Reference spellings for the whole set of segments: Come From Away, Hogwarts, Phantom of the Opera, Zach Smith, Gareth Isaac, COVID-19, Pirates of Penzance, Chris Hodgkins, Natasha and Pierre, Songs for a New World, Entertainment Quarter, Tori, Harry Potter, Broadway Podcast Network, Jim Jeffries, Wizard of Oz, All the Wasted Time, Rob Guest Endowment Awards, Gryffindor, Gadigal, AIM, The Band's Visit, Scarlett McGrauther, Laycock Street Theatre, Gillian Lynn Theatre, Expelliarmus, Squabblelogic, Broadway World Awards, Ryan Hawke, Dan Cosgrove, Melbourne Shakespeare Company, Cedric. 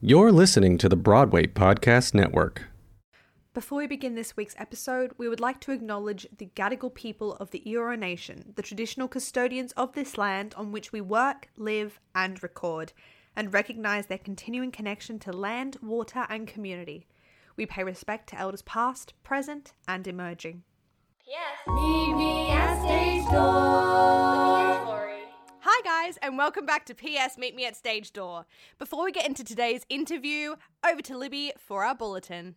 You're listening to the Broadway Podcast Network. Before we begin this week's episode, we would like to acknowledge the Gadigal people of the Eora Nation, the traditional custodians of this land on which we work, live, and record, and recognise their continuing connection to land, water, and community. We pay respect to elders past, present, and emerging. PS Meet Me at Stage Door. Hi guys, and welcome back to PS Meet Me at Stage Door. Before we get into today's interview, over to Libby for our bulletin.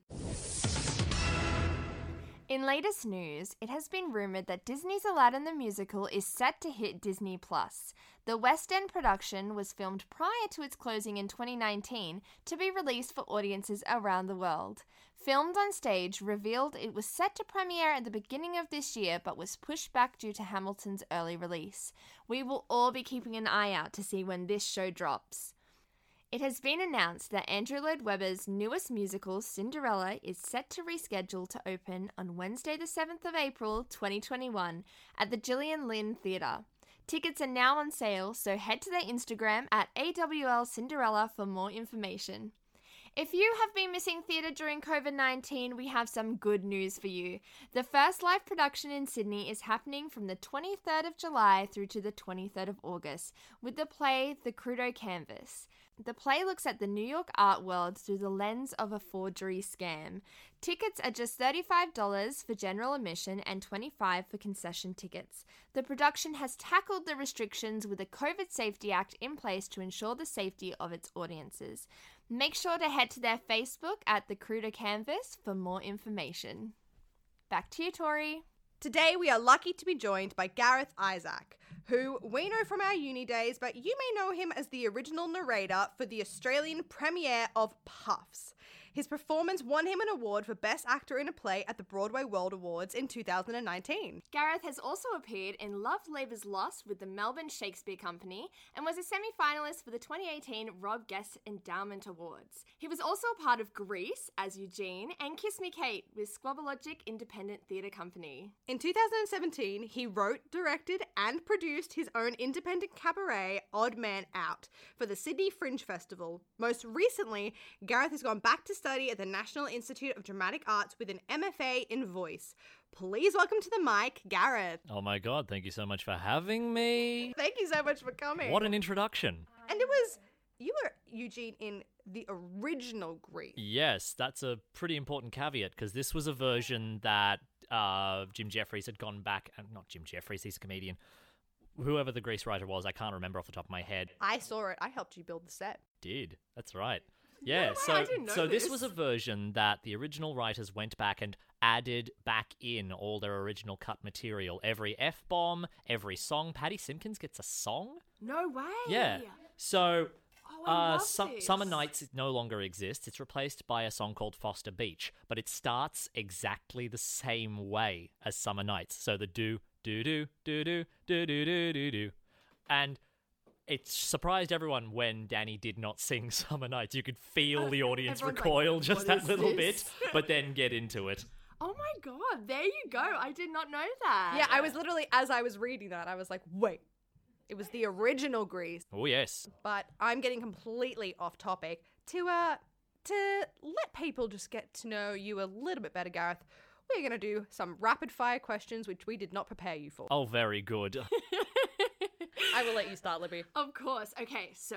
In latest news, it has been rumoured that Disney's Aladdin the Musical is set to hit Disney+. The West End production was filmed prior to its closing in 2019 to be released for audiences around the world. Filmed on Stage revealed it was set to premiere at the beginning of this year but was pushed back due to Hamilton's early release. We will all be keeping an eye out to see when this show drops. It has been announced that Andrew Lloyd Webber's newest musical, Cinderella, is set to reschedule to open on Wednesday the 7th of April 2021 at the Gillian Lynn Theatre. Tickets are now on sale, so head to their Instagram at AWLCinderella for more information. If you have been missing theatre during COVID-19, we have some good news for you. The first live production in Sydney is happening from the 23rd of July through to the 23rd of August with the play The Crudo Canvas. The play looks at the New York art world through the lens of a forgery scam. Tickets are just $35 for general admission and $25 for concession tickets. The production has tackled the restrictions with a COVID Safety Act in place to ensure the safety of its audiences. Make sure to head to their Facebook at The Cruder Canvas for more information. Back to you, Tori. Today we are lucky to be joined by Gareth Isaac, who we know from our uni days, but you may know him as the original narrator for the Australian premiere of Puffs. His performance won him an award for Best Actor in a Play at the Broadway World Awards in 2019. Gareth has also appeared in Love, Labour's Lost with the Melbourne Shakespeare Company and was a semi-finalist for the 2018 Rob Guest Endowment Awards. He was also a part of Grease as Eugene and Kiss Me Kate with Squabblelogic Independent Theatre Company. In 2017, he wrote, directed and produced his own independent cabaret, Odd Man Out, for the Sydney Fringe Festival. Most recently, Gareth has gone back to study at the National Institute of Dramatic Arts with an MFA in voice. Please welcome to the mic, Gareth. Oh my God, thank you so much for having me. Thank you so much for coming. What an introduction. And it was, you were Eugene in the original Grease. Yes, that's a pretty important caveat because this was a version that Jim Jeffries had gone back, and not Jim Jeffries, he's a comedian. Whoever the Grease writer was, I can't remember off the top of my head. I saw it. I helped you build the set. Did. That's right. Yeah, no, so this was a version that the original writers went back and added back in all their original cut material. Every F-bomb, every song. Patty Simpkins gets a song? No way! Yeah. So, Summer Nights no longer exists. It's replaced by a song called Foster Beach, but it starts exactly the same way as Summer Nights. So the do-do-do-do-do-do-do-do-do-do. And it surprised everyone when Danny did not sing Summer Nights. You could feel the audience recoil like, just that little bit, but then get into it. Oh my God, there you go. I did not know that. Yeah, I was literally, as I was reading that, I was like, wait, it was the original Grease. Oh, yes. But I'm getting completely off topic. To let people just get to know you a little bit better, Gareth, we're going to do some rapid fire questions, which we did not prepare you for. Oh, very good. I will let you start, Libby. Of course. Okay, so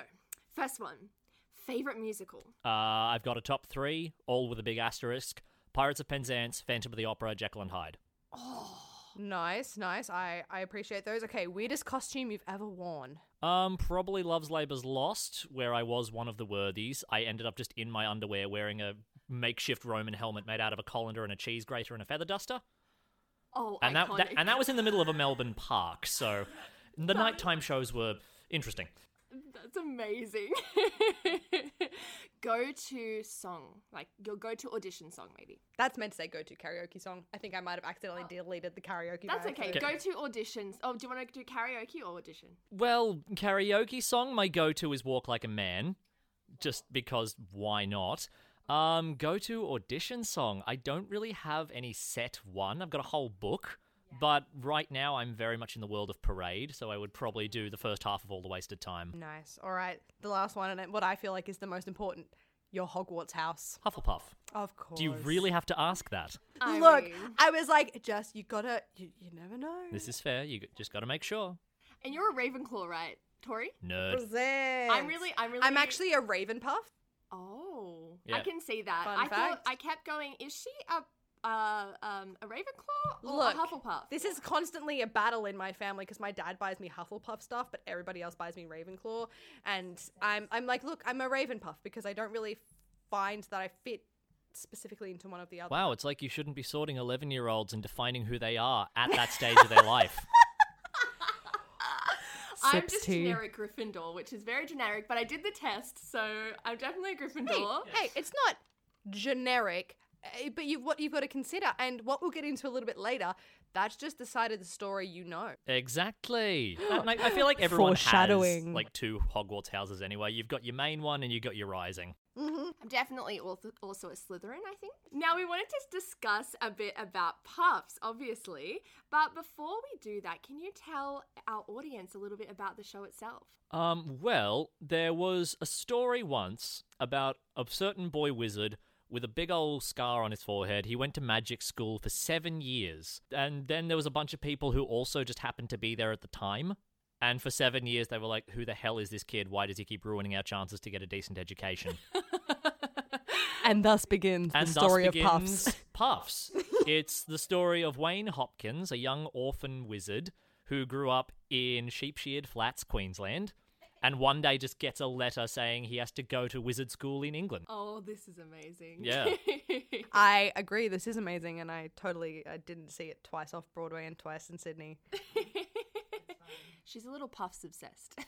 first one, favourite musical? I've got a top three, all with a big asterisk. Pirates of Penzance, Phantom of the Opera, Jekyll and Hyde. Oh, nice. I appreciate those. Okay, weirdest costume you've ever worn? Probably Love, Labour's Lost, where I was one of the worthies. I ended up just in my underwear wearing a makeshift Roman helmet made out of a colander and a cheese grater and a feather duster. Oh, and iconic. That was in the middle of a Melbourne park, so... The nighttime shows were interesting. That's amazing. Go-to song, like your go-to audition song, maybe. That's meant to say go-to karaoke song. I think I might have accidentally deleted the karaoke. That's okay. Go-to auditions. Oh, do you want to do karaoke or audition? Well, karaoke song, my go-to is Walk Like a Man, just because why not? Go-to audition song, I don't really have any set one. I've got a whole book. But right now, I'm very much in the world of Parade, so I would probably do the first half of All the Wasted Time. Nice. All right. The last one, and what I feel like is the most important. your Hogwarts house? Hufflepuff. Of course. Do you really have to ask that? I mean, I was like, Jess, you gotta, you never know. This is fair. You just gotta make sure. And you're a Ravenclaw, right, Tori? Nerd. I'm actually a Ravenpuff. Oh, yeah. I can see that. I kept going, is she a Ravenclaw or a Hufflepuff? This is constantly a battle in my family because my dad buys me Hufflepuff stuff, but everybody else buys me Ravenclaw, and I'm like, look, I'm a Ravenpuff because I don't really find that I fit specifically into one of the other. Wow, it's like you shouldn't be sorting 11-year-olds and defining who they are at that stage of their life. I'm just generic Gryffindor, which is very generic, but I did the test, so I'm definitely a Gryffindor. Hey, it's not generic. But what you've got to consider, and what we'll get into a little bit later, that's just the side of the story you know. Exactly. And I feel like everyone has like two Hogwarts houses anyway. You've got your main one and you've got your rising. Mm-hmm. I'm definitely also a Slytherin, I think. Now, we wanted to discuss a bit about Puffs, obviously. But before we do that, can you tell our audience a little bit about the show itself? Well, there was a story once about a certain boy wizard with a big old scar on his forehead. He went to magic school for 7 years. And then there was a bunch of people who also just happened to be there at the time. And for 7 years, they were like, who the hell is this kid? Why does he keep ruining our chances to get a decent education? And thus begins the story of Puffs. Puffs. It's the story of Wayne Hopkins, a young orphan wizard who grew up in Sheepshead Flats, Queensland. And one day just gets a letter saying he has to go to wizard school in England. Oh, this is amazing. Yeah. I agree. This is amazing. And I didn't see it twice off Broadway and twice in Sydney. She's a little Puffs obsessed.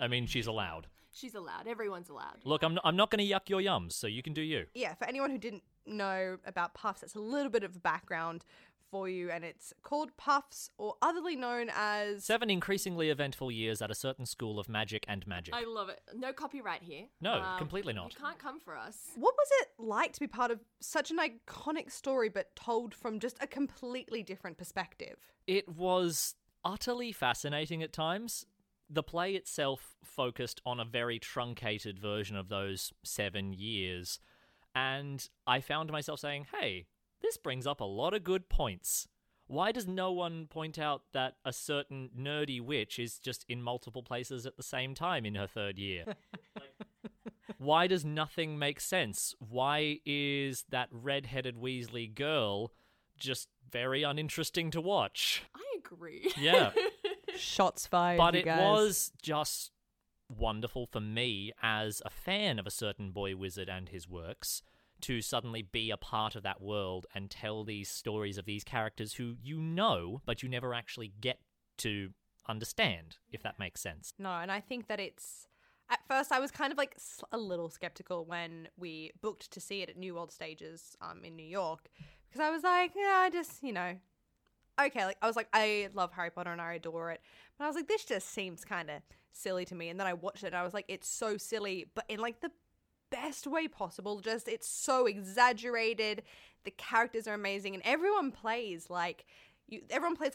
I mean, she's allowed. She's allowed. Everyone's allowed. Look, I'm not going to yuck your yums, so you can do you. Yeah, for anyone who didn't know about Puffs, that's a little bit of background for you, and it's called Puffs, or otherly known as 7 increasingly eventful years at a certain school of magic and magic. I love it. No copyright here. No, completely not. You can't come for us. What was it like to be part of such an iconic story but told from just a completely different perspective? It was utterly fascinating at times. The play itself focused on a very truncated version of those 7 years, and I found myself saying, hey, this brings up a lot of good points. Why does no one point out that a certain nerdy witch is just in multiple places at the same time in her 3rd year? Why does nothing make sense? Why is that red-headed Weasley girl just very uninteresting to watch? I agree. Yeah. Shots fired, but you guys. But it was just wonderful for me as a fan of a certain boy wizard and his works to suddenly be a part of that world and tell these stories of these characters who you know, but you never actually get to understand, if that makes sense. No, and I think that it's... At first, I was kind of like a little skeptical when we booked to see it at New World Stages in New York, because I was like, yeah, I just, you know... Okay, like I was like, I love Harry Potter and I adore it. But I was like, this just seems kind of silly to me. And then I watched it and I was like, it's so silly, but in like the best way possible. Just it's so exaggerated, the characters are amazing, and everyone plays like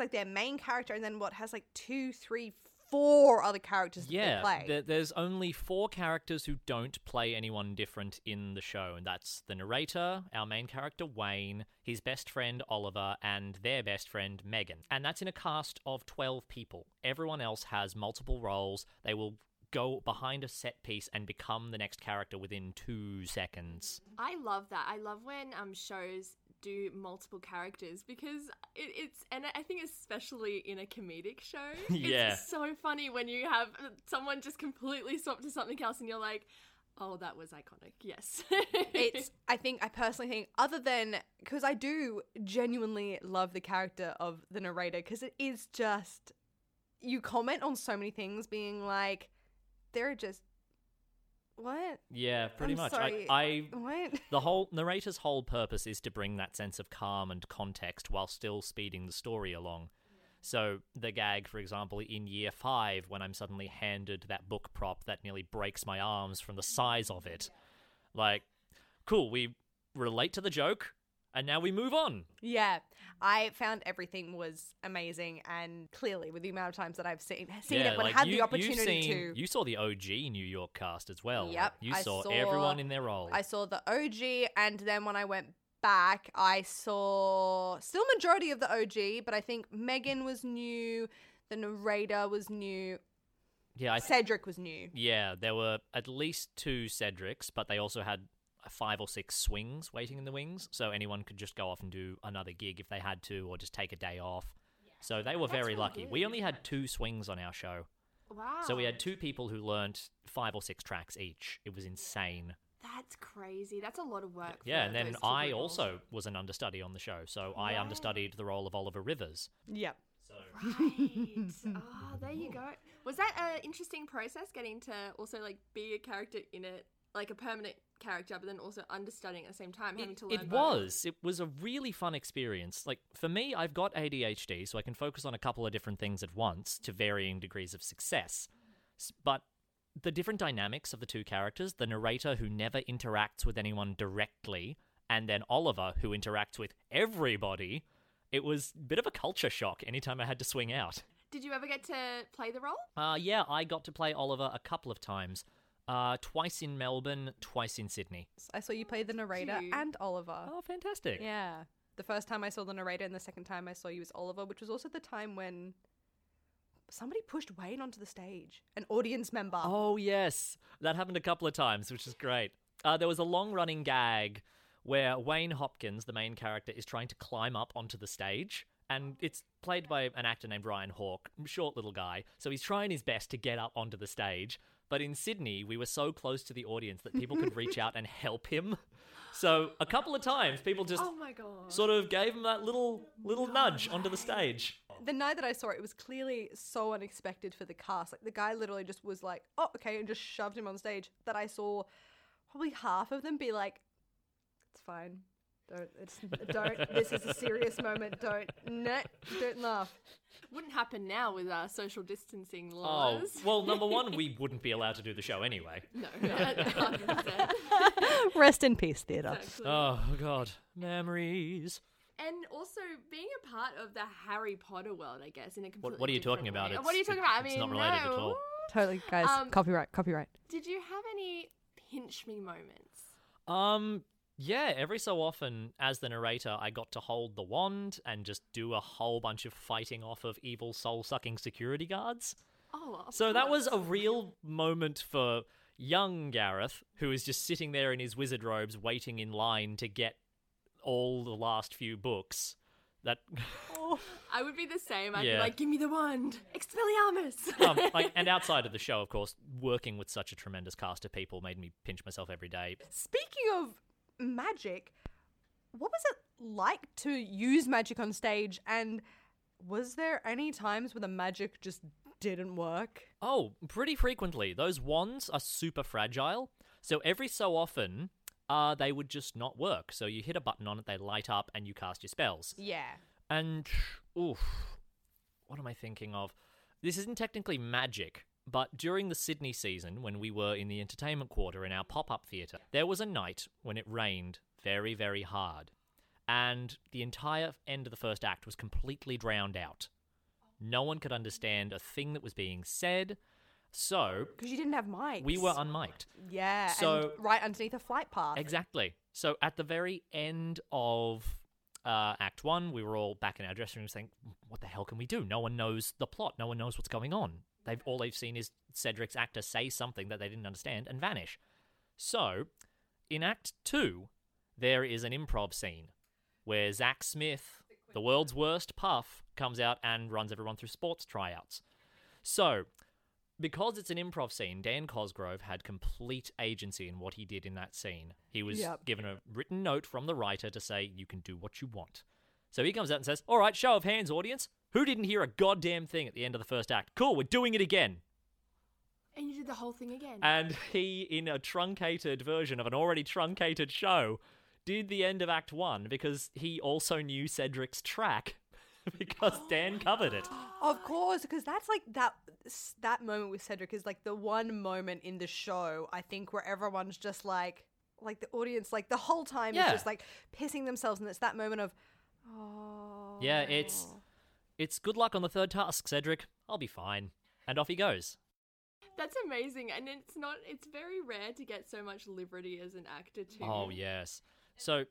their main character, and then what has like 2, 3, 4 other characters that they play. There's only 4 characters who don't play anyone different in the show, and that's the narrator, our main character Wayne, his best friend Oliver, and their best friend Megan. And that's in a cast of 12 people. Everyone else has multiple roles. They will go behind a set piece and become the next character within 2 seconds. I love that. I love when shows do multiple characters, because it's, and I think especially in a comedic show, yeah. It's so funny when you have someone just completely swap to something else and you're like, oh, that was iconic. Yes. I personally think, other than, because I do genuinely love the character of the narrator, because it is just, you comment on so many things being like, they're just, what? Yeah, pretty much. Sorry. The whole narrator's whole purpose is to bring that sense of calm and context while still speeding the story along. Yeah. So the gag, for example, in year 5, when I'm suddenly handed that book prop that nearly breaks my arms from the size of it. Yeah. Like, cool, we relate to the joke, And now we move on. Yeah. I found everything was amazing, and clearly with the amount of times that I've seen it, but like had the opportunity to... You saw the OG New York cast as well. Yep. You saw everyone in their role. I saw the OG, and then when I went back, I saw still majority of the OG, but I think Megan was new, the narrator was new. Yeah, Cedric was new. Yeah, there were at least 2 Cedrics, but they also had 5 or 6 swings waiting in the wings, so anyone could just go off and do another gig if they had to, or just take a day off. Yeah. So they were very lucky. We only had 2 swings on our show. Wow. So we had 2 people who learnt 5 or 6 tracks each. It was insane. That's crazy. That's a lot of work. Yeah, and then I also was an understudy on the show, so I understudied the role of Oliver Rivers. Yep. So. Right. Oh, there you go. Was that an interesting process, getting to also like be a character in it, like a permanent character, but then also understudying at the same time, having to learn? It was a really fun experience. Like, for me, I've got ADHD, so I can focus on a couple of different things at once to varying degrees of success. But the different dynamics of the 2 characters, the narrator who never interacts with anyone directly, and then Oliver who interacts with everybody, it was a bit of a culture shock anytime I had to swing out. Did you ever get to play the role? Yeah, I got to play Oliver a couple of times. Twice in Melbourne, twice in Sydney. I saw you play the narrator and Oliver. Oh, fantastic. Yeah. The first time I saw the narrator and the second time I saw you was Oliver, which was also the time when somebody pushed Wayne onto the stage, an audience member. Oh, yes. That happened a couple of times, which is great. There was a long-running gag where Wayne Hopkins, the main character, is trying to climb up onto the stage. And it's played by an actor named Ryan Hawke, short little guy. So he's trying his best to get up onto the stage. But in Sydney, we were so close to the audience that people could reach out and help him. So a couple of times, people just sort of gave him that little nudge onto the stage. The night that I saw it, it was clearly so unexpected for the cast. Like, the guy literally just was like, oh, okay, and just shoved him on stage, that I saw probably half of them be like, it's fine. Don't. This is a serious moment. Don't laugh. Wouldn't happen now with our social distancing laws. Oh, well, number one, we wouldn't be allowed to do the show anyway. No. 100%. Rest in peace, theatre. Exactly. Oh, God. Memories. And also being a part of the Harry Potter world, I guess, in a completely What are you talking about? What are you talking about? I mean, it's not related at all. Totally, guys. Copyright. Did you have any pinch me moments? Yeah, every so often, as the narrator, I got to hold the wand and just do a whole bunch of fighting off of evil, soul-sucking security guards. Oh, so that was a real moment for young Gareth, who is just sitting there in his wizard robes, waiting in line to get all the last few books. That I would be the same. I'd be like, give me the wand, Expelliarmus. And outside of the show, of course, working with such a tremendous cast of people made me pinch myself every day. Speaking of magic, what was it like to use magic on stage, and was there any times where the magic just didn't work? Oh, pretty frequently. Those wands are super fragile, so every so often they would just not work. So you hit a button on it, they light up, and you cast your spells. Yeah. And what am I thinking of? This isn't technically magic, but during the Sydney season, when we were in the entertainment quarter in our pop-up theatre, there was a night when it rained very, very hard. And the entire end of the first act was completely drowned out. No one could understand a thing that was being said. So... because you didn't have mics. We were unmiked. Yeah, so, and right underneath a flight path. Exactly. So at the very end of Act 1, we were all back in our dressing room saying, what the hell can we do? No one knows the plot. No one knows what's going on. They've seen is Cedric's actor say something that they didn't understand and vanish. So, in Act 2, there is an improv scene where Zach Smith, the world's worst Puff, comes out and runs everyone through sports tryouts. So, because it's an improv scene, Dan Cosgrove had complete agency in what he did in that scene. He was given a written note from the writer to say, you can do what you want. So he comes out and says, all right, show of hands, audience. Who didn't hear a goddamn thing at the end of the first act? Cool, we're doing it again. And you did the whole thing again. And he, in a truncated version of an already truncated show, did the end of Act 1 because he also knew Cedric's track because Dan covered it. Of course, because that's like that moment with Cedric is like the one moment in the show, I think, where everyone's just like, like the audience, like the whole time is just like pissing themselves, and it's that moment of, oh. Yeah, it's good luck on the third task, Cedric. I'll be fine. And off he goes. That's amazing. And it's very rare to get so much liberty as an actor too. Oh, yes. So,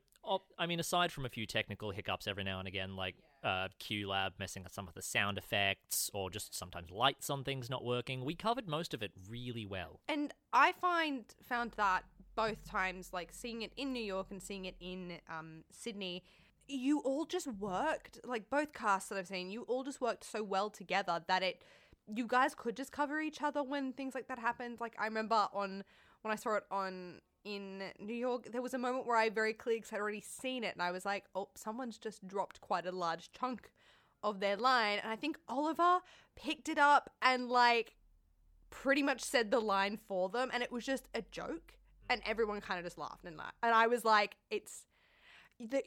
I mean, aside from a few technical hiccups every now and again, like QLab messing up some of the sound effects or just sometimes lights on things not working, we covered most of it really well. And I found that both times, like seeing it in New York and seeing it in Sydney, you all just worked, like both casts that I've seen, you all just worked so well together that you guys could just cover each other when things like that happened. Like I remember when I saw it in New York, there was a moment where I very clearly, because I'd already seen it, and I was like, oh, someone's just dropped quite a large chunk of their line. And I think Oliver picked it up and like pretty much said the line for them. And it was just a joke. And everyone kind of just laughed and laughed. And I was like,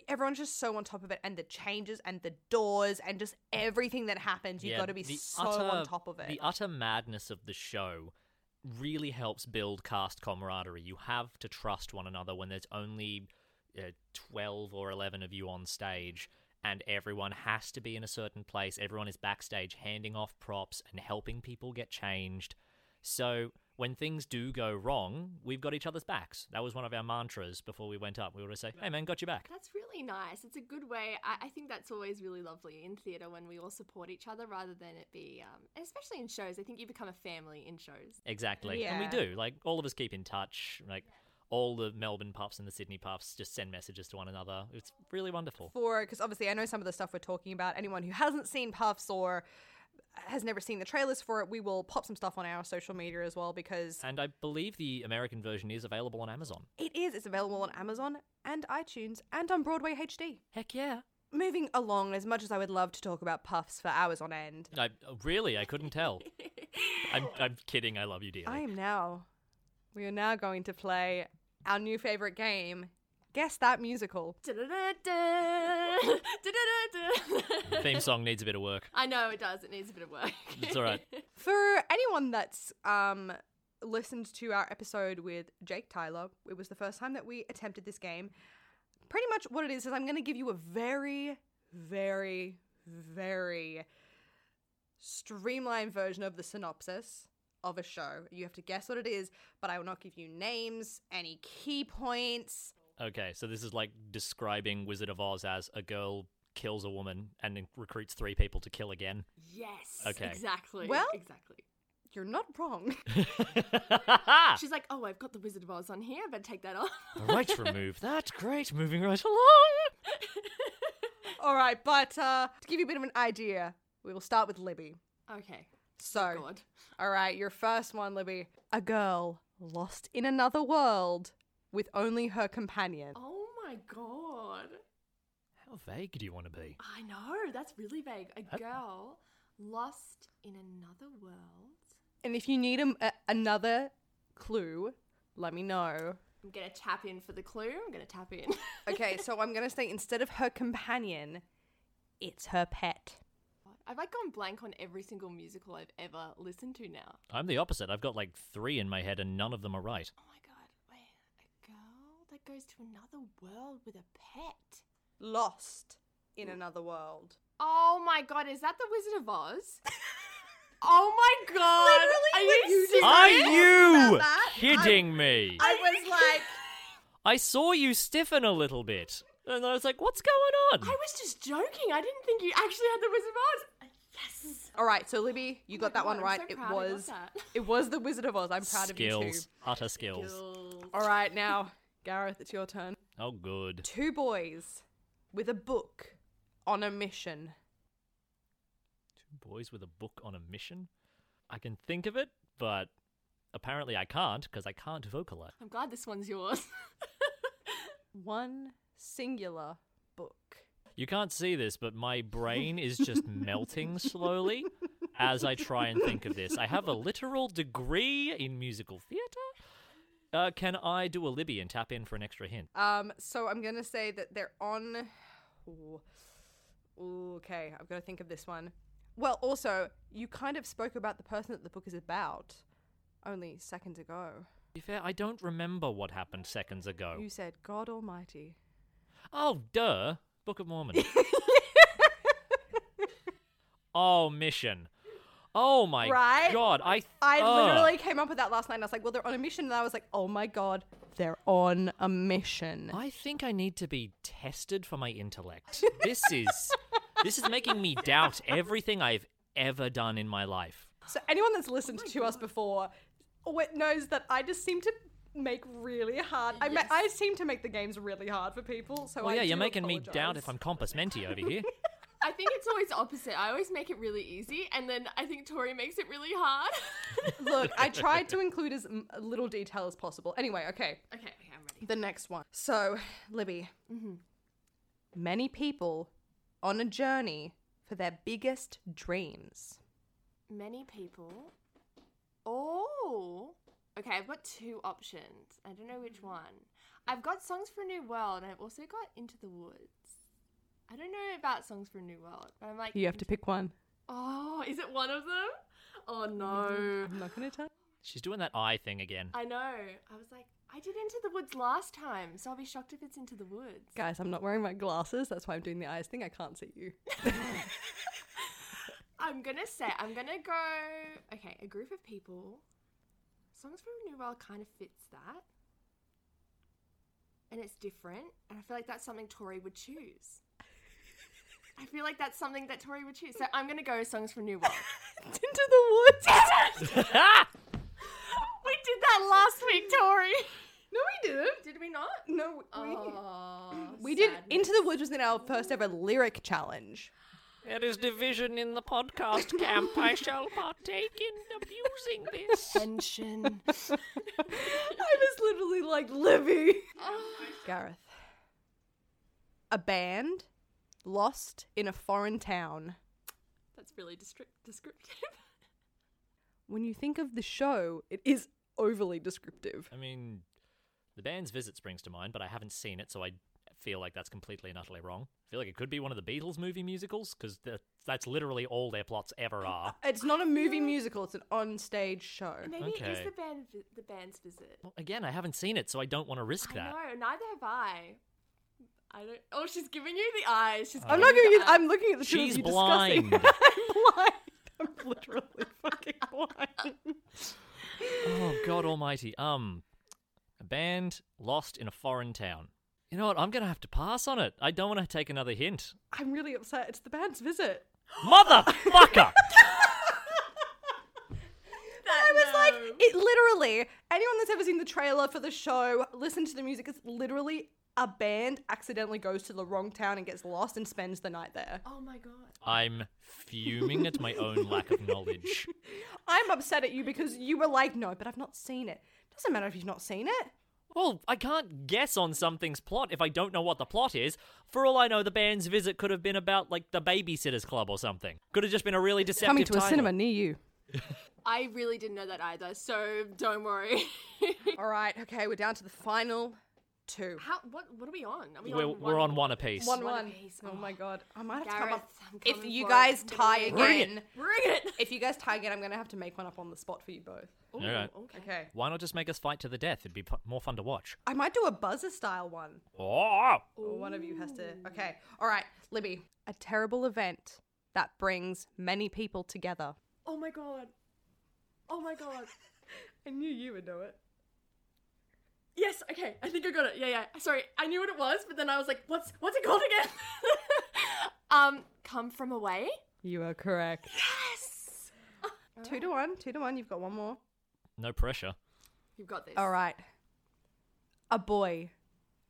everyone's just so on top of it, and the changes and the doors and just everything that happens, you've got to be on top of it. The utter madness of the show really helps build cast camaraderie. You have to trust one another when there's only 12 or 11 of you on stage, and everyone has to be in a certain place. Everyone is backstage handing off props and helping people get changed. So when things do go wrong, we've got each other's backs. That was one of our mantras before we went up. We would say, hey man, got your back. That's really nice. It's a good way. I think that's always really lovely in theatre when we all support each other rather than it be, especially in shows. I think you become a family in shows. Exactly. Yeah. And we do. Like all of us keep in touch. Like all the Melbourne Puffs and the Sydney Puffs just send messages to one another. It's really wonderful. Because obviously I know some of the stuff we're talking about, anyone who hasn't seen Puffs or has never seen the trailers for it, we will pop some stuff on our social media as well, because... And I believe the American version is available on Amazon. It is. It's available on Amazon and iTunes and on Broadway HD. Heck yeah. Moving along, as much as I would love to talk about Puffs for hours on end... I couldn't tell. I'm kidding. I love you dearly. We are now going to play our new favourite game, Guess That Musical. Theme song needs a bit of work. I know it does. It needs a bit of work. It's all right. For anyone that's listened to our episode with Jake Tyler, it was the first time that we attempted this game. Pretty much what it is I'm going to give you a very, very, very streamlined version of the synopsis of a show. You have to guess what it is, but I will not give you names, any key points. Okay, so this is like describing Wizard of Oz as a girl kills a woman and then recruits 3 people to kill again. Yes. Okay. Exactly. Well, exactly. You're not wrong. She's like, oh, I've got the Wizard of Oz on here. I better take that off. All right, remove that. Great. Moving right along. All right, but to give you a bit of an idea, we will start with Libby. Okay. So, God. All right, your first one, Libby. A girl lost in another world with only her companion. Oh my God. How vague do you want to be? I know, that's really vague. A girl lost in another world. And if you need another clue, let me know. I'm going to tap in for the clue. Okay, so I'm going to say instead of her companion, it's her pet. I've like gone blank on every single musical I've ever listened to now. I'm the opposite. I've got like 3 in my head and none of them are right. Oh my God. That goes to another world with a pet. Lost in another world. Oh my God, is that the Wizard of Oz? Oh my God. Literally, are you kidding me? I was like... I saw you stiffen a little bit. And I was like, what's going on? I was just joking. I didn't think you actually had the Wizard of Oz. Yes. All right, so Libby, you got that one right. I'm so proud. It was the Wizard of Oz. I'm proud of you too. Utter skills. All right, now... Gareth, it's your turn. Oh, good. 2 boys with a book on a mission. 2 boys with a book on a mission? I can think of it, but apparently I can't because I can't vocalize. I'm glad this one's yours. 1 singular book. You can't see this, but my brain is just melting slowly as I try and think of this. I have a literal degree in musical theatre. Can I do a Libby and tap in for an extra hint? So I'm going to say that they're on... Ooh, okay, I've got to think of this one. Well, also, you kind of spoke about the person that the book is about only seconds ago. To be fair, I don't remember what happened seconds ago. You said God Almighty. Oh, duh. Book of Mormon. Oh, mission. Oh, my God. I literally came up with that last night, and I was like, well, they're on a mission. And I was like, oh, my God, they're on a mission. I think I need to be tested for my intellect. This is making me doubt everything I've ever done in my life. So anyone that's listened to us before knows that I just seem to make really hard... I seem to make the games really hard for people, so I do you're making apologize. Me doubt if I'm Compass Menti over here. I think it's always opposite. I always make it really easy, and then I think Tori makes it really hard. Look, I tried to include as little detail as possible. Anyway, okay. Okay, I'm ready. The next one. So, Libby, many people on a journey for their biggest dreams. Many people. Oh, okay. I've got two options. I don't know which one. I've got Songs for a New World, and I've also got Into the Woods. I don't know about Songs for a New World, but I'm like, you have to pick one. Oh, is it one of them? Oh no, I'm not gonna tell. She's doing that eye thing again. I know. I was like, I did Into the Woods last time, so I'll be shocked if it's Into the Woods. Guys, I'm not wearing my glasses. That's why I'm doing the eyes thing. I can't see you. I'm going to go, okay, a group of people. Songs for a New World kind of fits that. And it's different. And I feel like that's something Tori would choose. So I'm going to go Songs for a New World. Into the Woods. We did that last week, Tori. No, we didn't. Did we not? No, we did. Into the Woods was in our first ever lyric challenge. There is division in the podcast camp. I shall partake in abusing this. Tension. I was literally like, Libby. Gareth. A band lost in a foreign town. That's really descriptive. When you think of the show, it is overly descriptive. I mean, The Band's Visit springs to mind, but I haven't seen it, so I feel like that's completely and utterly wrong. I feel like it could be one of the Beatles movie musicals, because that's literally all their plots ever are. It's not a movie musical, it's an on-stage show. Maybe it is the Band's Visit. Well, again, I haven't seen it, so I don't want to risk that. No, neither have I. I don't. Oh, she's giving you the eyes. I'm not giving you. I'm looking at the two of you discussing. She's blind. I'm blind. I'm literally fucking blind. Oh, God Almighty. A band lost in a foreign town. You know what? I'm going to have to pass on it. I don't want to take another hint. I'm really upset. It's The Band's Visit. Motherfucker! I was like, it literally, anyone that's ever seen the trailer for the show, listen to the music, it's literally a band accidentally goes to the wrong town and gets lost and spends the night there. Oh my God. I'm fuming at my own lack of knowledge. I'm upset at you because you were like, no, but I've not seen it. Doesn't matter if you've not seen it. Well, I can't guess on something's plot if I don't know what the plot is. For all I know, The Band's Visit could have been about, like, the Babysitter's Club or something. Could have just been a really deceptive title. Coming to a cinema near you. I really didn't know that either, so don't worry. All right, okay, we're down to the final two. What are we on? Are we on we're on one apiece. One apiece. Oh, my God. I might have to come up. If you guys tie again. Bring it! If you guys tie again, I'm going to have to make one up on the spot for you both. Ooh, all right. Okay. Why not just make us fight to the death? It'd be more fun to watch. I might do a buzzer-style one. Oh! Ooh. One of you has to... Okay. All right, Libby. A terrible event that brings many people together. Oh, my God. I knew you would know it. Yes, okay. I think I got it. Yeah. Sorry, I knew what it was, but then I was like, what's it called again? Come From Away? You are correct. Yes! 2-1, you've got one more. No pressure. You've got this. All right. A boy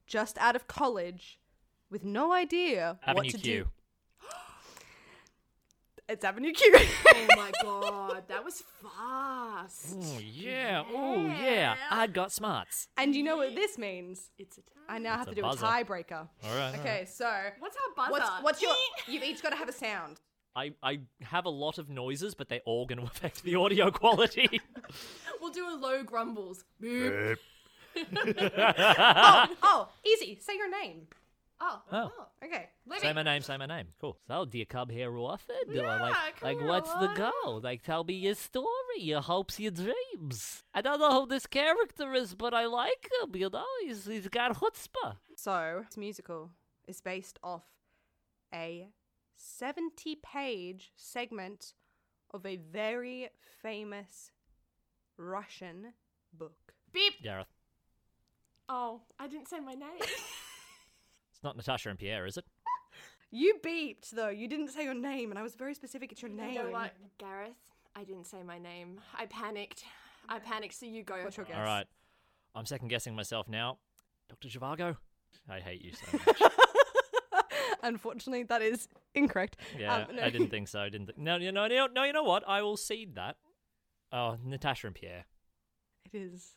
just out of college with no idea what to do. It's Avenue Q. Oh my God, that was fast. Oh yeah, I got smarts. And you know what this means? It's a tie. I now have to do buzzer. A tiebreaker. All right. Okay, so what's our buzzer? What's your? You've each got to have a sound. I have a lot of noises, but they're all going to affect the audio quality. We'll do a low grumbles. Boop. Oh, easy. Say your name. Oh. Okay. Say my name. Cool. So, dear Cub here often. Yeah, like what's the goal? Like, tell me your story, your hopes, your dreams. I don't know who this character is, but I like him, you know? He's got chutzpah. So, this musical is based off a 70-page segment of a very famous Russian book. Beep! Gareth. Oh, I didn't say my name. Not Natasha and Pierre, is it? You beeped, though. You didn't say your name, and I was very specific. It's your name. You know what, Gareth? I didn't say my name. I panicked, so you go. What's your guess? All right. I'm second-guessing myself now. Dr. Zhivago? I hate you so much. Unfortunately, that is incorrect. Yeah, no. I didn't think so. No, you know what? I will cede that. Oh, Natasha and Pierre. It is...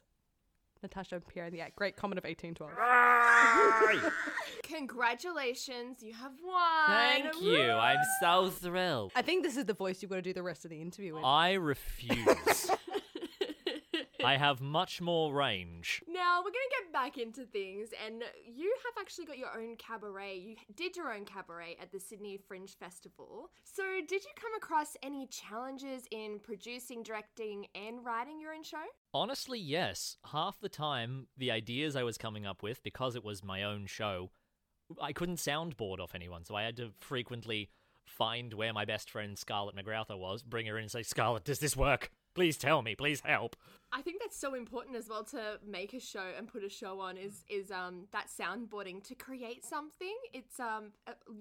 Natasha and Pierre in the act. Great comment of 1812. Congratulations, you have won. Thank you. I'm so thrilled. I think this is the voice you've got to do the rest of the interview with. I refuse. I have much more range. Now, we're going to get back into things, and you have actually got your own cabaret. You did your own cabaret at the Sydney Fringe Festival. So, did you come across any challenges in producing, directing, and writing your own show? Honestly, yes. Half the time, the ideas I was coming up with, because it was my own show, I couldn't soundboard off anyone, so I had to frequently find where my best friend Scarlett McGrauther was, bring her in and say, Scarlett, does this work? Please tell me, please help. I think that's so important as well to make a show and put a show on is that soundboarding to create something. It's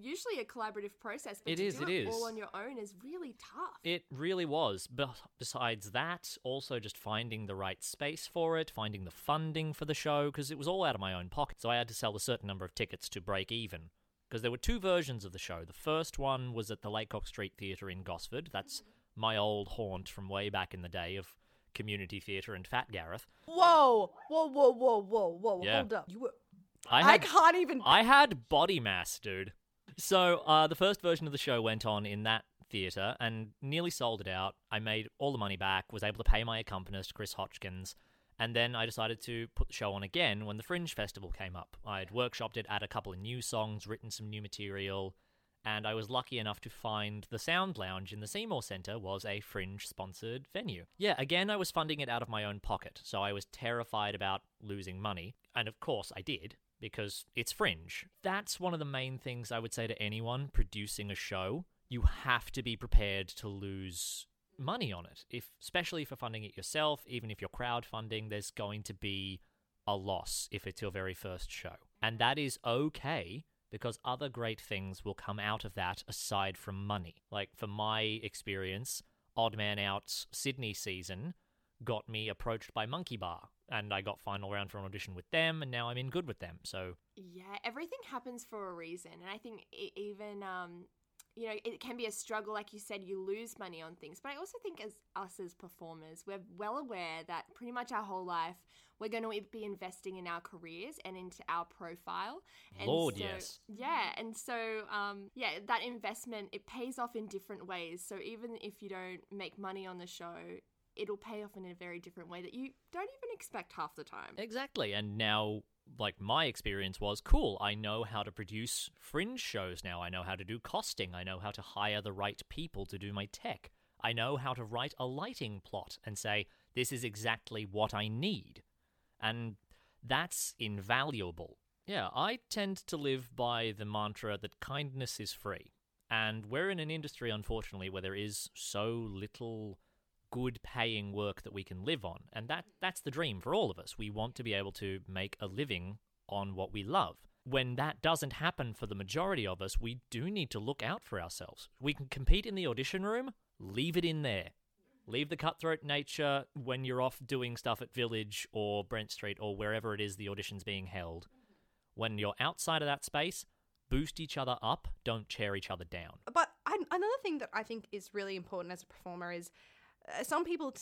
usually a collaborative process, but to do it all on your own is really tough. It really was. But besides that, also just finding the right space for it, finding the funding for the show, because it was all out of my own pocket. So I had to sell a certain number of tickets to break even. Because there were two versions of the show. The first one was at the Laycock Street Theatre in Gosford. That's my old haunt from way back in the day of community theatre and Fat Gareth. Whoa. Yeah. Hold up. I had body mass, dude. So the first version of the show went on in that theatre and nearly sold it out. I made all the money back, was able to pay my accompanist, Chris Hodgkins, and then I decided to put the show on again when the Fringe Festival came up. I'd workshopped it, add a couple of new songs, written some new material, and I was lucky enough to find the Sound Lounge in the Seymour Centre was a Fringe-sponsored venue. Yeah, again, I was funding it out of my own pocket, so I was terrified about losing money. And of course I did, because it's Fringe. That's one of the main things I would say to anyone producing a show. You have to be prepared to lose money on it, especially if you're funding it yourself. Even if you're crowdfunding, there's going to be a loss if it's your very first show. And that is okay, because other great things will come out of that aside from money. Like, for my experience, Odd Man Out's Sydney season got me approached by Monkey Bar, and I got final round for an audition with them, and now I'm in good with them, so... Yeah, everything happens for a reason, and I think even... You know, it can be a struggle, like you said, you lose money on things. But I also think as us as performers, we're well aware that pretty much our whole life, we're going to be investing in our careers and into our profile. And Lord, so, yes. Yeah. And so, that investment, it pays off in different ways. So even if you don't make money on the show, it'll pay off in a very different way that you don't even expect half the time. Exactly. And now... Like, my experience was, cool, I know how to produce Fringe shows now. I know how to do costing. I know how to hire the right people to do my tech. I know how to write a lighting plot and say, this is exactly what I need. And that's invaluable. Yeah, I tend to live by the mantra that kindness is free. And we're in an industry, unfortunately, where there is so little good paying work that we can live on. And that's the dream for all of us. We want to be able to make a living on what we love. When that doesn't happen for the majority of us, we do need to look out for ourselves. We can compete in the audition room, leave it in there. Leave the cutthroat nature when you're off doing stuff at Village or Brent Street or wherever it is the audition's being held. When you're outside of that space, boost each other up, don't tear each other down. But another thing that I think is really important as a performer is some people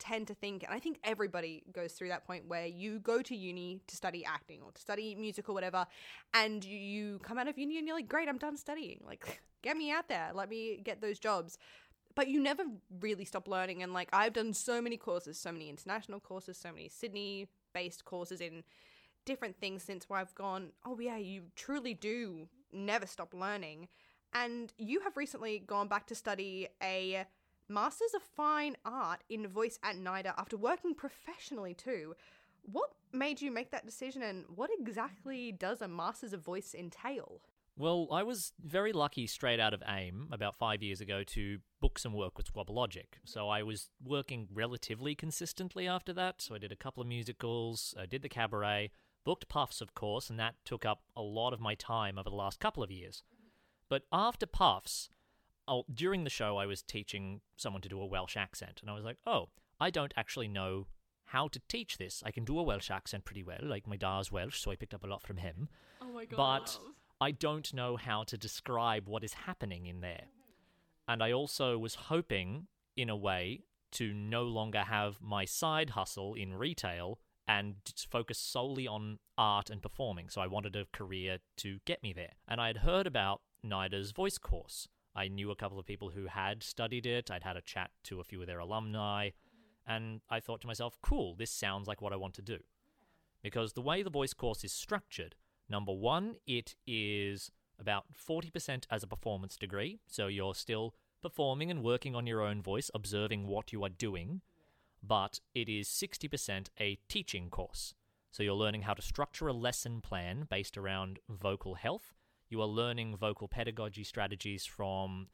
tend to think, and I think everybody goes through that point where you go to uni to study acting or to study music or whatever, and you come out of uni and you're like, great, I'm done studying. Like, get me out there. Let me get those jobs. But you never really stop learning. And like, I've done so many courses, so many international courses, so many Sydney-based courses in different things since where I've gone, oh yeah, you truly do never stop learning. And you have recently gone back to study a Masters of Fine Art in Voice at NIDA after working professionally too. What made you make that decision, and what exactly does a Masters of Voice entail? Well, I was very lucky straight out of AIM about 5 years ago to book some work with Squabblelogic. So I was working relatively consistently after that. So I did a couple of musicals, I did the cabaret, booked Puffs, of course, and that took up a lot of my time over the last couple of years. But after Puffs, during the show, I was teaching someone to do a Welsh accent. And I was like, oh, I don't actually know how to teach this. I can do a Welsh accent pretty well. Like, my dad's Welsh, so I picked up a lot from him. Oh my God. But I don't know how to describe what is happening in there. And I also was hoping, in a way, to no longer have my side hustle in retail and focus solely on art and performing. So I wanted a career to get me there. And I had heard about NIDA's voice course. I knew a couple of people who had studied it. I'd had a chat to a few of their alumni. And I thought to myself, cool, this sounds like what I want to do. Because the way the voice course is structured, number one, it is about 40% as a performance degree, so you're still performing and working on your own voice, observing what you are doing, but it is 60% a teaching course. So you're learning how to structure a lesson plan based around vocal health. You are learning vocal pedagogy strategies from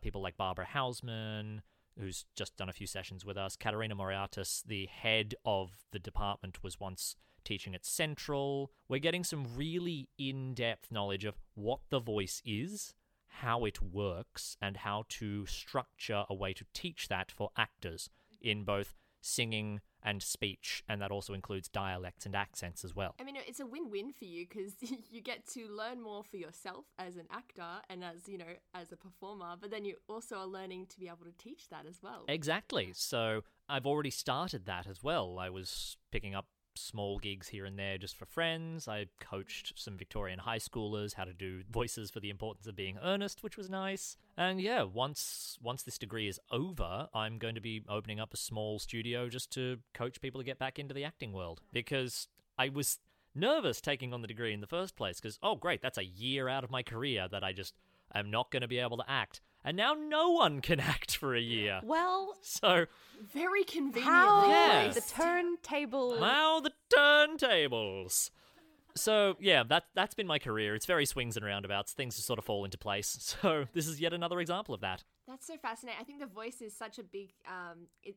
people like Barbara Hausman, who's just done a few sessions with us. Katerina Moriatis, the head of the department, was once teaching at Central. We're getting some really in-depth knowledge of what the voice is, how it works, and how to structure a way to teach that for actors in both singing and speech, and that also includes dialects and accents as well. I mean, it's a win-win for you because you get to learn more for yourself as an actor and as, you know, as a performer, but then you also are learning to be able to teach that as well. Exactly. So I've already started that as well. I was picking up small gigs here and there just for friends. I coached some Victorian high schoolers how to do voices for the importance of being earnest, which was nice. And yeah, once this degree is over, I'm going to be opening up a small studio just to coach people to get back into the acting world, because I was nervous taking on the degree in the first place because, oh great, that's a year out of my career that I just am not going to be able to act. And now no one can act for a year. Well, so very convenient. Yes. The turntables. Wow, the turntables. So yeah, that's been my career. It's very swings and roundabouts. Things just sort of fall into place. So this is yet another example of that. That's so fascinating. I think the voice is such a big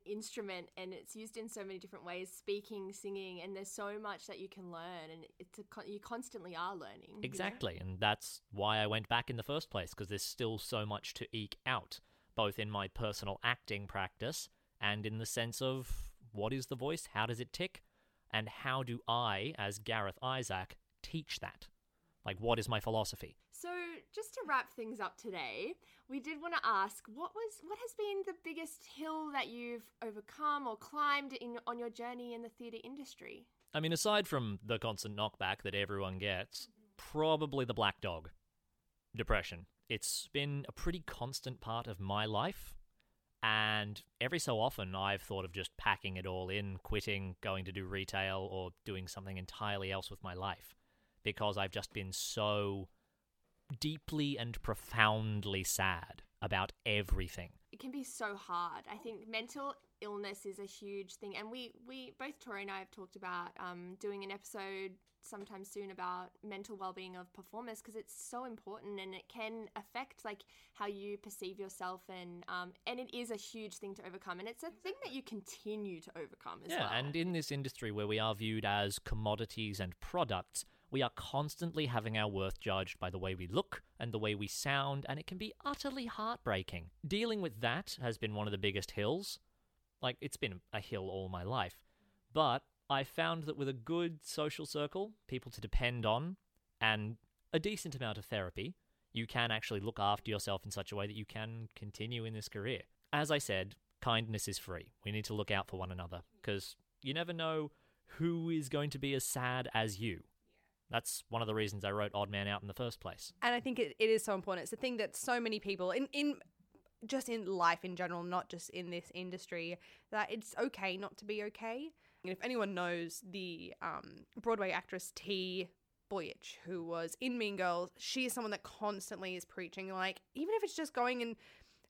instrument, and it's used in so many different ways, speaking, singing, and there's so much that you can learn, and it's you constantly are learning. Exactly, you know? And that's why I went back in the first place, because there's still so much to eke out, both in my personal acting practice and in the sense of what is the voice, how does it tick, and how do I, as Gareth Isaac, teach that? Like, what is my philosophy? So just to wrap things up today, we did want to ask, what has been the biggest hill that you've overcome or climbed on your journey in the theatre industry? I mean, aside from the constant knockback that everyone gets, probably the black dog, depression. It's been a pretty constant part of my life. And every so often, I've thought of just packing it all in, quitting, going to do retail, or doing something entirely else with my life, because I've just been so deeply and profoundly sad about everything. It can be so hard. I think mental illness is a huge thing. And we both Tori and I have talked about doing an episode sometime soon about mental well-being of performers, because it's so important, and it can affect like how you perceive yourself, and it is a huge thing to overcome, and it's a thing that you continue to overcome as well. Yeah, and in this industry where we are viewed as commodities and products, we are constantly having our worth judged by the way we look and the way we sound, and it can be utterly heartbreaking. Dealing with that has been one of the biggest hills. Like, it's been a hill all my life. But I found that with a good social circle, people to depend on, and a decent amount of therapy, you can actually look after yourself in such a way that you can continue in this career. As I said, kindness is free. We need to look out for one another, because you never know who is going to be as sad as you. That's one of the reasons I wrote Odd Man Out in the first place. And I think it is so important. It's a thing that so many people, in just in life in general, not just in this industry, that it's okay not to be okay. And if anyone knows the Broadway actress T. Boyich, who was in Mean Girls, she is someone that constantly is preaching, like, even if it's just going and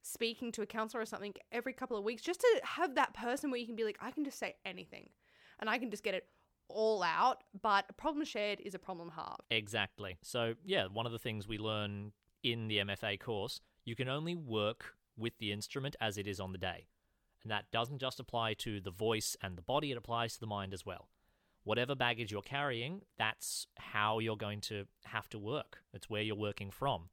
speaking to a counselor or something every couple of weeks, just to have that person where you can be like, I can just say anything and I can just get it all out. But a problem shared is a problem halved. Exactly. So yeah, one of the things we learn in the MFA course, you can only work with the instrument as it is on the day. And that doesn't just apply to the voice and the body, it applies to the mind as well. Whatever baggage you're carrying, that's how you're going to have to work. It's where you're working from.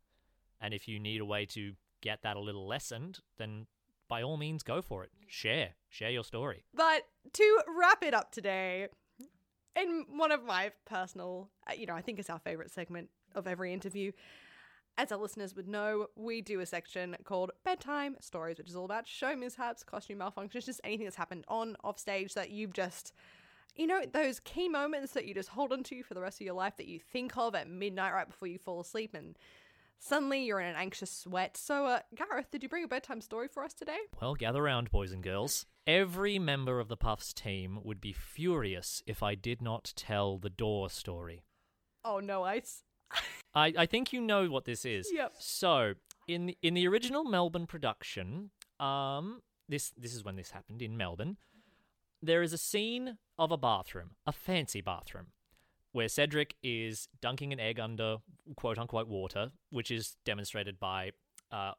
And if you need a way to get that a little lessened, then by all means, go for it. Share your story. But to wrap it up today, in one of my personal, I think it's our favorite segment of every interview, as our listeners would know, we do a section called Bedtime Stories, which is all about show mishaps, costume malfunctions, just anything that's happened on, off stage that you've just, those key moments that you just hold on to for the rest of your life that you think of at midnight right before you fall asleep and suddenly you're in an anxious sweat. So, Gareth, did you bring a bedtime story for us today? Well, gather round, boys and girls. Every member of the Puffs team would be furious if I did not tell the door story. Oh, no ice. I think you know what this is. Yep. So, in the original Melbourne production, this is when this happened in Melbourne, there is a scene of a bathroom, a fancy bathroom, where Cedric is dunking an egg under quote-unquote water, which is demonstrated by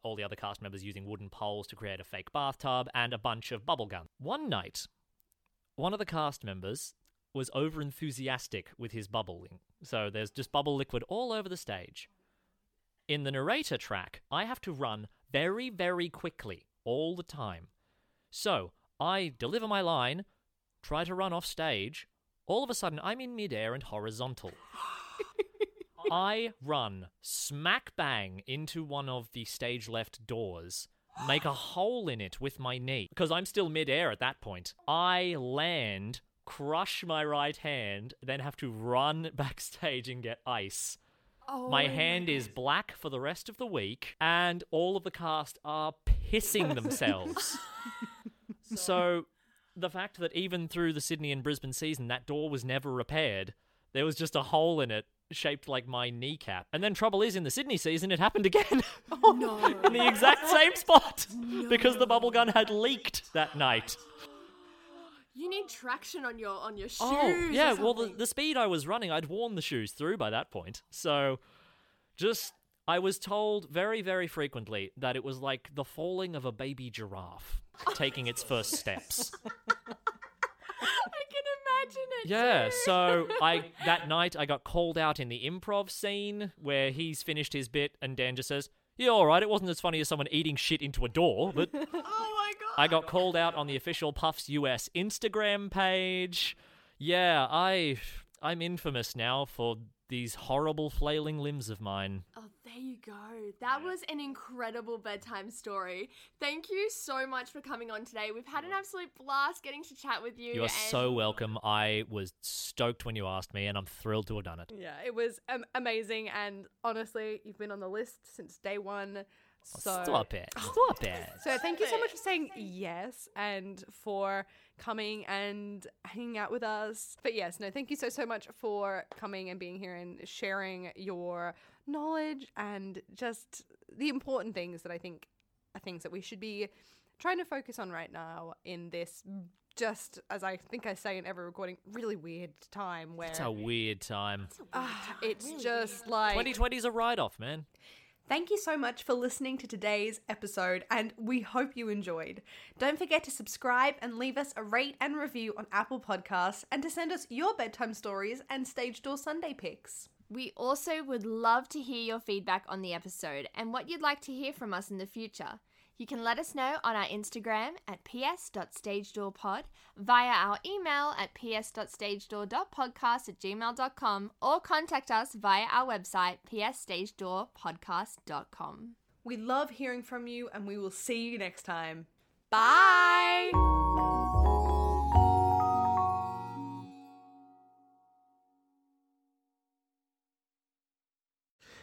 all the other cast members using wooden poles to create a fake bathtub and a bunch of bubble gum. One night, one of the cast members was over-enthusiastic with his bubbling. So there's just bubble liquid all over the stage. In the narrator track, I have to run very, very quickly all the time. So I deliver my line, try to run off stage. All of a sudden, I'm in midair and horizontal. I run smack bang into one of the stage left doors, make a hole in it with my knee, because I'm still midair at that point. I land, crush my right hand, then have to run backstage and get ice. Oh, my hand is black for the rest of the week, and all of the cast are pissing themselves. So the fact that even through the Sydney and Brisbane season, that door was never repaired, there was just a hole in it shaped like my kneecap. And then trouble is, in the Sydney season, it happened again. Oh no. In the exact same spot, because the bubble gun had leaked that night. You need traction on your shoes. Oh, yeah, well, the speed I was running, I'd worn the shoes through by that point. So just, I was told very, very frequently that it was like the falling of a baby giraffe taking its first steps. I can imagine it. Yeah, too. So that night I got called out in the improv scene where he's finished his bit and Dan just says, yeah, all right, it wasn't as funny as someone eating shit into a door, but... I got called out on the official Puffs US Instagram page. Yeah, I'm infamous now for these horrible flailing limbs of mine. Oh, there you go. That was an incredible bedtime story. Thank you so much for coming on today. We've had an absolute blast getting to chat with you. You're so welcome. I was stoked when you asked me and I'm thrilled to have done it. Yeah, it was amazing. And honestly, you've been on the list since day one. Stop it. So thank you so much for saying yes and for coming and hanging out with us. But yes, no, thank you so much for coming and being here and sharing your knowledge and just the important things that I think are things that we should be trying to focus on right now in this, just as I think I say in every recording, really weird time where... It's a weird time. It's really just weird. 2020's a write-off, man. Thank you so much for listening to today's episode, and we hope you enjoyed. Don't forget to subscribe and leave us a rate and review on Apple Podcasts, and to send us your bedtime stories and Stage Door Sunday picks. We also would love to hear your feedback on the episode and what you'd like to hear from us in the future. You can let us know on our Instagram at ps.stagedoorpod, via our email at ps.stagedoor.podcast@gmail.com, or contact us via our website, psstagedoorpodcast.com. We love hearing from you and we will see you next time. Bye!